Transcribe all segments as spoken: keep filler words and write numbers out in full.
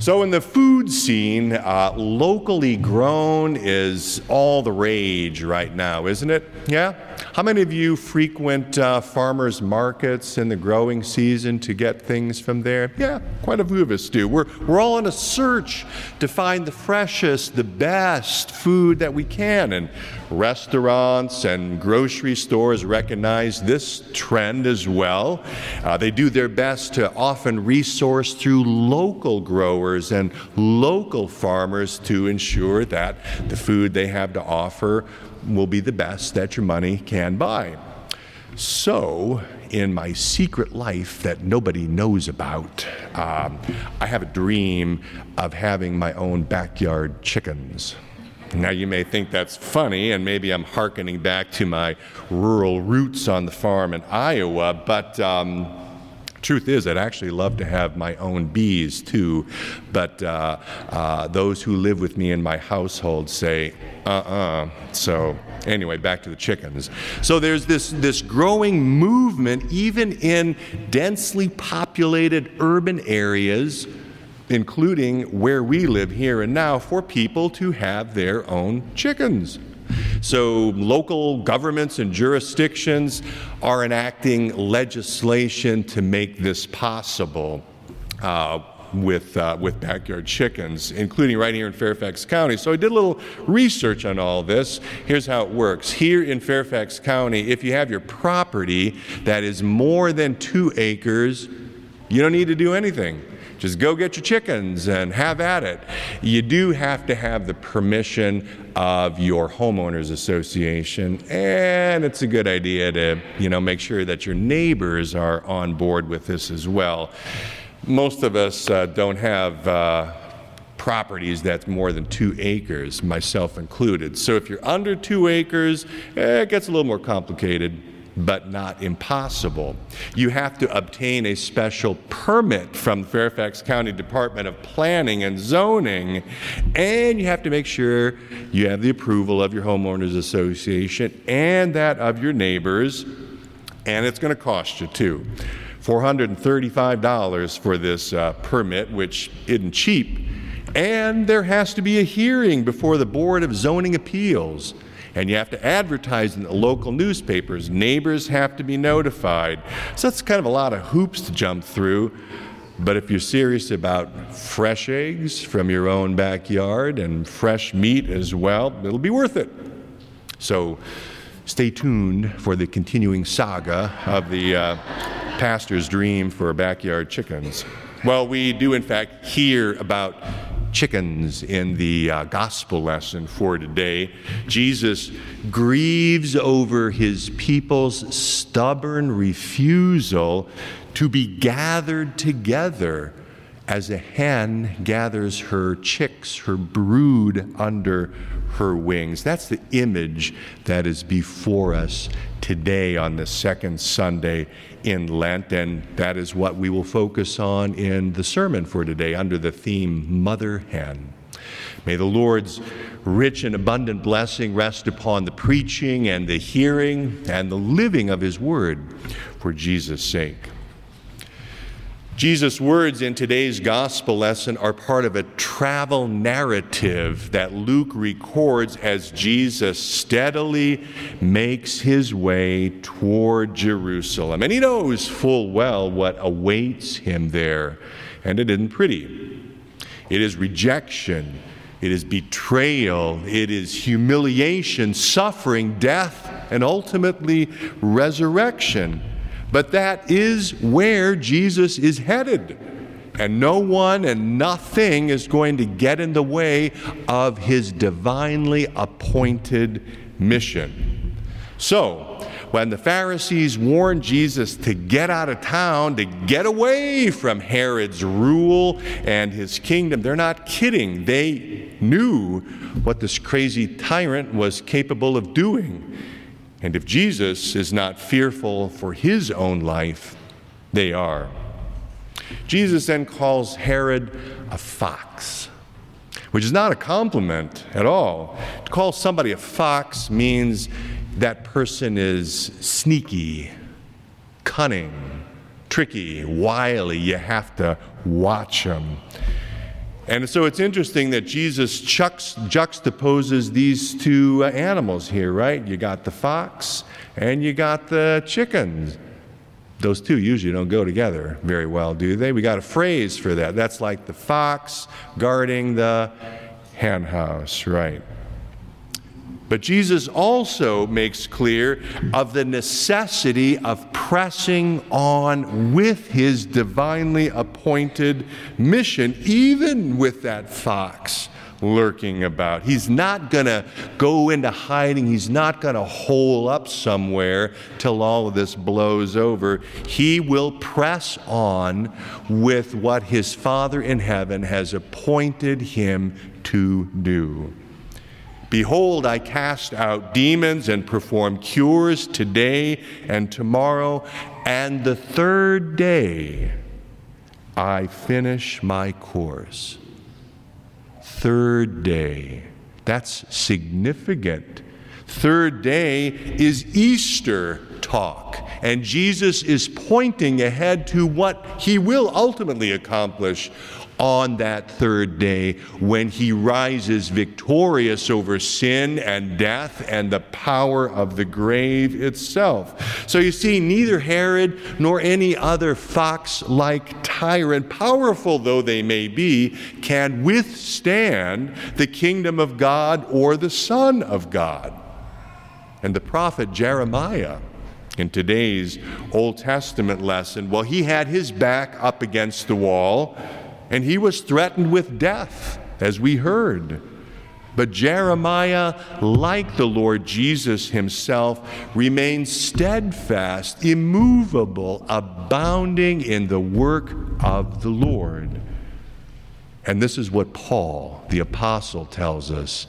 So in the food scene, uh, locally grown is all the rage right now, isn't it? Yeah? How many of you frequent uh, farmers markets in the growing season to get things from there? Yeah, quite a few of us do. We're, we're all on a search to find the freshest, the best food that we can. And restaurants and grocery stores recognize this trend as well. Uh, they do their best to often resource through local growers and local farmers to ensure that the food they have to offer will be the best that your money can buy. So, in my secret life that nobody knows about, um, I have a dream of having my own backyard chickens. Now, you may think that's funny, and maybe I'm hearkening back to my rural roots on the farm in Iowa, but um, truth is, I'd actually love to have my own bees too, but uh, uh, those who live with me in my household say, uh-uh. So anyway, back to the chickens. So there's this, this growing movement, even in densely populated urban areas, including where we live here and now, for people to have their own chickens. So local governments and jurisdictions are enacting legislation to make this possible uh, with uh, with backyard chickens, including right here in Fairfax County. So I did a little research on all this. Here's how it works. Here in Fairfax County, if you have your property that is more than two acres, you don't need to do anything. Just go get your chickens and have at it. You do have to have the permission of your homeowners association, and it's a good idea to, you know, make sure that your neighbors are on board with this as well. Most of us uh, don't have uh, properties that's more than two acres, myself included. So if you're under two acres, eh, it gets a little more complicated, but not impossible. You have to obtain a special permit from the Fairfax County Department of Planning and Zoning, and you have to make sure you have the approval of your homeowners association and that of your neighbors, and it's going to cost you too. four hundred thirty-five dollars for this uh, permit, which isn't cheap, and there has to be a hearing before the Board of Zoning Appeals. And you have to advertise in the local newspapers. Neighbors have to be notified. So that's kind of a lot of hoops to jump through. But if you're serious about fresh eggs from your own backyard and fresh meat as well, it'll be worth it. So stay tuned for the continuing saga of the uh, pastor's dream for backyard chickens. Well, we do in fact hear about chickens in the uh, gospel lesson for today. Jesus grieves over his people's stubborn refusal to be gathered together as a hen gathers her chicks, her brood under her wings. That's the image that is before us today on the second Sunday in Lent, and that is what we will focus on in the sermon for today under the theme, Mother Hen. May the Lord's rich and abundant blessing rest upon the preaching and the hearing and the living of his word for Jesus' sake. Jesus' words in today's gospel lesson are part of a travel narrative that Luke records as Jesus steadily makes his way toward Jerusalem. And he knows full well what awaits him there, and it isn't pretty. It is rejection, it is betrayal, it is humiliation, suffering, death, and ultimately resurrection. But that is where Jesus is headed, and no one and nothing is going to get in the way of his divinely appointed mission. So, when the Pharisees warned Jesus to get out of town, to get away from Herod's rule and his kingdom, they're not kidding. They knew what this crazy tyrant was capable of doing. And if Jesus is not fearful for his own life, they are. Jesus then calls Herod a fox, which is not a compliment at all. To call somebody a fox means that person is sneaky, cunning, tricky, wily. You have to watch him. And so it's interesting that Jesus chucks, juxtaposes these two animals here, right? You got the fox and you got the chickens. Those two usually don't go together very well, do they? We got a phrase for that. That's like the fox guarding the hen house, right? But Jesus also makes clear of the necessity of pressing on with his divinely appointed mission, even with that fox lurking about. He's not going to go into hiding. He's not going to hole up somewhere till all of this blows over. He will press on with what his Father in heaven has appointed him to do. Behold, I cast out demons and perform cures today and tomorrow, and the third day I finish my course. Third day. That's significant. Third day is Easter talk, and Jesus is pointing ahead to what he will ultimately accomplish on that third day when he rises victorious over sin and death and the power of the grave itself. So you see, neither Herod nor any other fox-like tyrant, powerful though they may be, can withstand the kingdom of God or the Son of God. And the prophet Jeremiah, in today's Old Testament lesson, well, he had his back up against the wall, and he was threatened with death, as we heard. But Jeremiah, like the Lord Jesus himself, remained steadfast, immovable, abounding in the work of the Lord. And this is what Paul, the apostle, tells us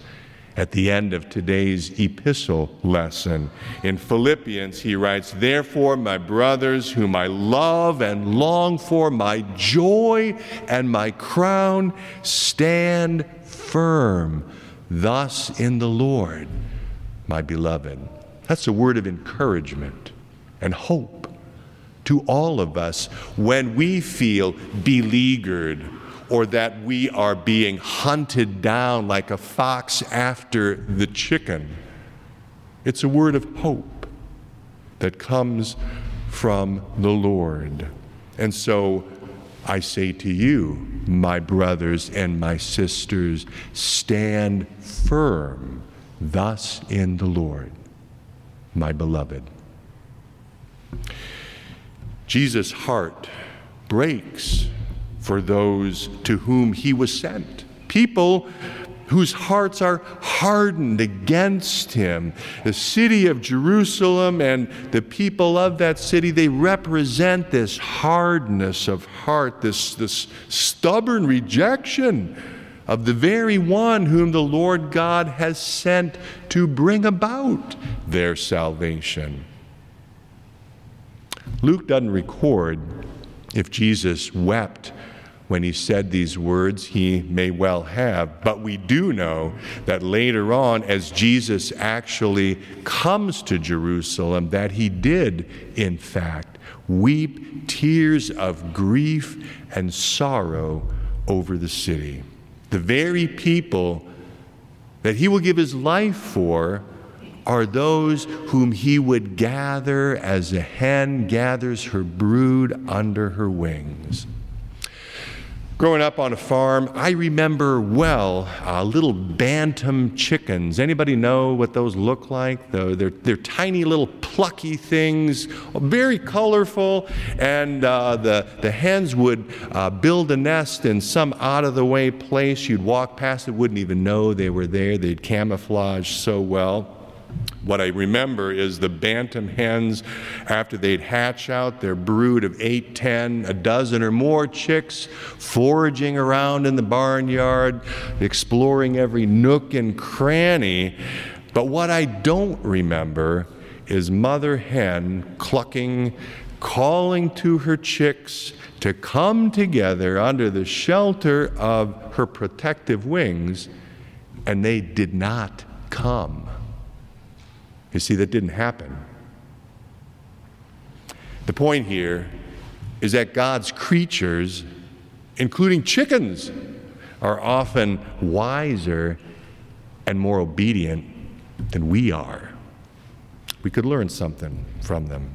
at the end of today's epistle lesson. In Philippians, he writes, "Therefore, my brothers, whom I love and long for, my joy and my crown, stand firm thus in the Lord, my beloved." That's a word of encouragement and hope to all of us when we feel beleaguered, or that we are being hunted down like a fox after the chicken. It's a word of hope that comes from the Lord. And so I say to you, my brothers and my sisters, stand firm thus in the Lord, my beloved. Jesus' heart breaks for those to whom he was sent, people whose hearts are hardened against him. The city of Jerusalem and the people of that city, they represent this hardness of heart, this, this stubborn rejection of the very one whom the Lord God has sent to bring about their salvation. Luke doesn't record if Jesus wept when he said these words. He may well have, but we do know that later on, as Jesus actually comes to Jerusalem, that he did, in fact, weep tears of grief and sorrow over the city. The very people that he will give his life for are those whom he would gather as a hen gathers her brood under her wings. Growing up on a farm, I remember well uh, little bantam chickens. Anybody know what those look like? They're, they're, they're tiny little plucky things, very colorful, and uh, the, the hens would uh, build a nest in some out-of-the-way place. You'd walk past it, wouldn't even know they were there. They'd camouflage so well. What I remember is the bantam hens, after they'd hatch out their brood of eight, ten, a dozen or more chicks, foraging around in the barnyard, exploring every nook and cranny. But what I don't remember is mother hen clucking, calling to her chicks to come together under the shelter of her protective wings, and they did not come. You see, that didn't happen. The point here is that God's creatures, including chickens, are often wiser and more obedient than we are. We could learn something from them.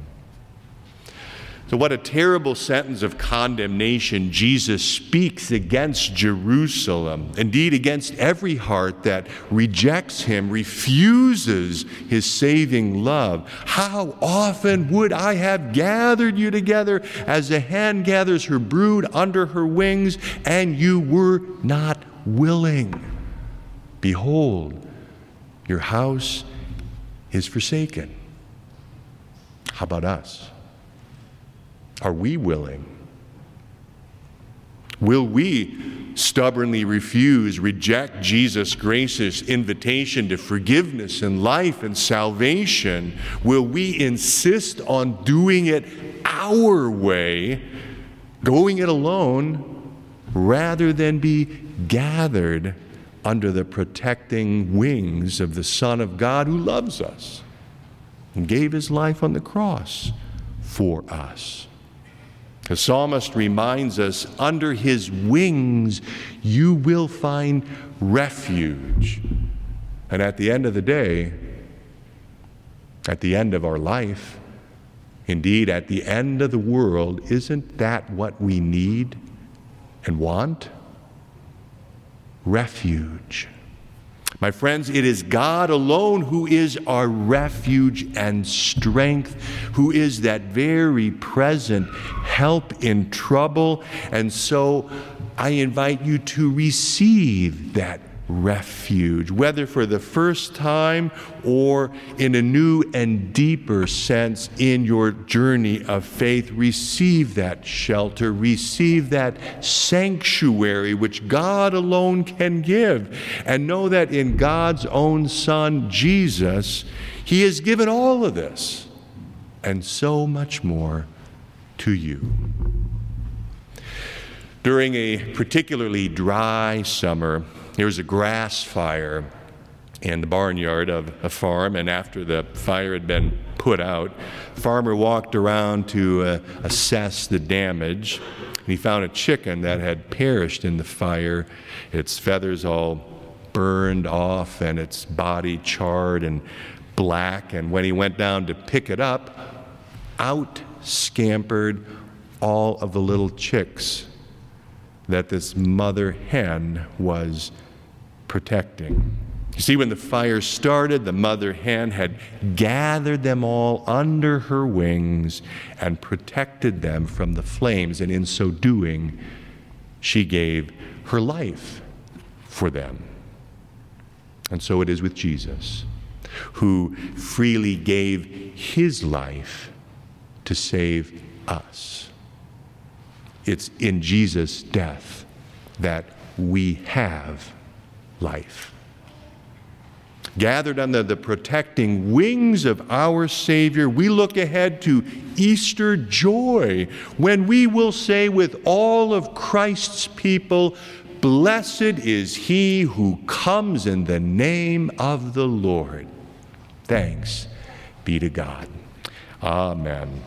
So what a terrible sentence of condemnation Jesus speaks against Jerusalem, indeed against every heart that rejects him, refuses his saving love. How often would I have gathered you together as a hen gathers her brood under her wings, and you were not willing. Behold, your house is forsaken. How about us? Are we willing? Will we stubbornly refuse, reject Jesus' gracious invitation to forgiveness and life and salvation? Will we insist on doing it our way, going it alone, rather than be gathered under the protecting wings of the Son of God who loves us and gave his life on the cross for us? The psalmist reminds us, under his wings you will find refuge. And at the end of the day, at the end of our life, indeed at the end of the world, isn't that what we need and want? Refuge. My friends, it is God alone who is our refuge and strength, who is that very present help in trouble. And so I invite you to receive that refuge, whether for the first time or in a new and deeper sense in your journey of faith. Receive that shelter, receive that sanctuary which God alone can give, and know that in God's own Son, Jesus, he has given all of this and so much more to you. During a particularly dry summer, there was a grass fire in the barnyard of a farm, and after the fire had been put out, the farmer walked around to uh, assess the damage, and he found a chicken that had perished in the fire, its feathers all burned off and its body charred and black. And when he went down to pick it up, out scampered all of the little chicks that this mother hen was protecting. You see, when the fire started, the mother hen had gathered them all under her wings and protected them from the flames, and in so doing, she gave her life for them. And so it is with Jesus, who freely gave his life to save us. It's in Jesus' death that we have life. Gathered under the protecting wings of our Savior, we look ahead to Easter joy, when we will say with all of Christ's people, "Blessed is he who comes in the name of the Lord." Thanks be to God. Amen.